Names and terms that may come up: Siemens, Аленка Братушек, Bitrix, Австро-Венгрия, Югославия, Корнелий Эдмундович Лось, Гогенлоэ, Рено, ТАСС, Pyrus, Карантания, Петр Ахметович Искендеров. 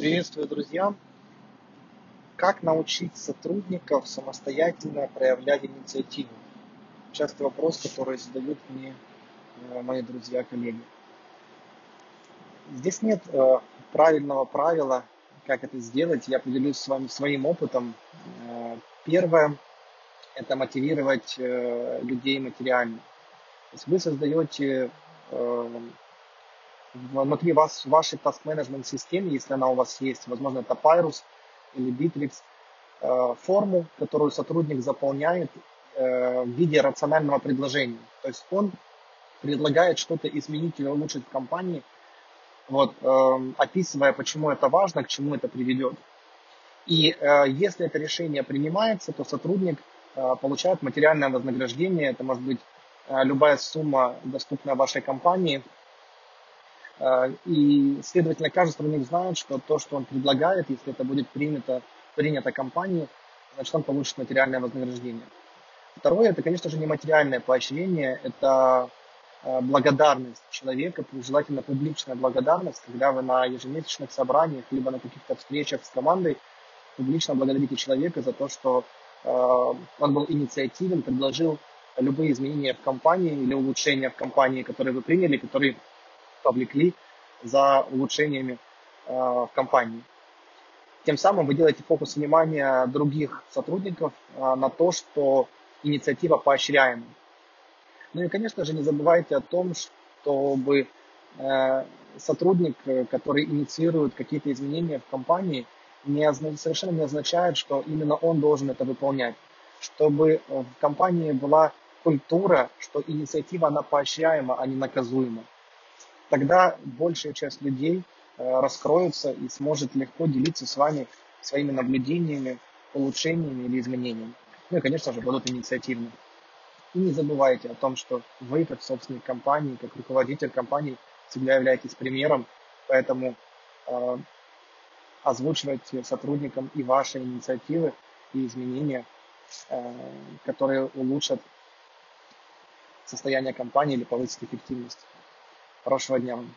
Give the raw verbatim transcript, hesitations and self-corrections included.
Приветствую, друзья! Как научить сотрудников самостоятельно проявлять инициативу? Частый вопрос, который задают мне мои друзья, коллеги. Здесь нет правильного правила, как это сделать. Я поделюсь с вами своим опытом. Первое – это мотивировать людей материально. То есть вы создаете... Внутри вас, вашей task-management системе, если она у вас есть, возможно, это Pyrus или Bitrix, форму, которую сотрудник заполняет в виде рационального предложения. То есть он предлагает что-то изменить или улучшить в компании, вот, описывая, почему это важно, к чему это приведет. И если это решение принимается, то сотрудник получает материальное вознаграждение. Это может быть любая сумма, доступная вашей компании. И, следовательно, каждый сотрудник знает, что то, что он предлагает, если это будет принято, принято компанией, значит, он получит материальное вознаграждение. Второе, это, конечно же, нематериальное поощрение, это благодарность человека, желательно публичная благодарность, когда вы на ежемесячных собраниях, либо на каких-то встречах с командой публично благодарите человека за то, что он был инициативен, предложил любые изменения в компании или улучшения в компании, которые вы приняли, которые повлекли за улучшениями э, в компании. Тем самым вы делаете фокус внимания других сотрудников э, на то, что инициатива поощряема. Ну и, конечно же, не забывайте о том, чтобы э, сотрудник, который инициирует какие-то изменения в компании, не, совершенно не означает, что именно он должен это выполнять. Чтобы в компании была культура, что инициатива, она поощряема, а не наказуема. Тогда большая часть людей раскроется и сможет легко делиться с вами своими наблюдениями, улучшениями или изменениями. Ну и, конечно же, будут инициативны. И не забывайте о том, что вы, как собственник компании, как руководитель компании, всегда являетесь примером, поэтому э, озвучивайте сотрудникам и ваши инициативы, и изменения, э, которые улучшат состояние компании или повысят эффективность. Хорошего дня вам.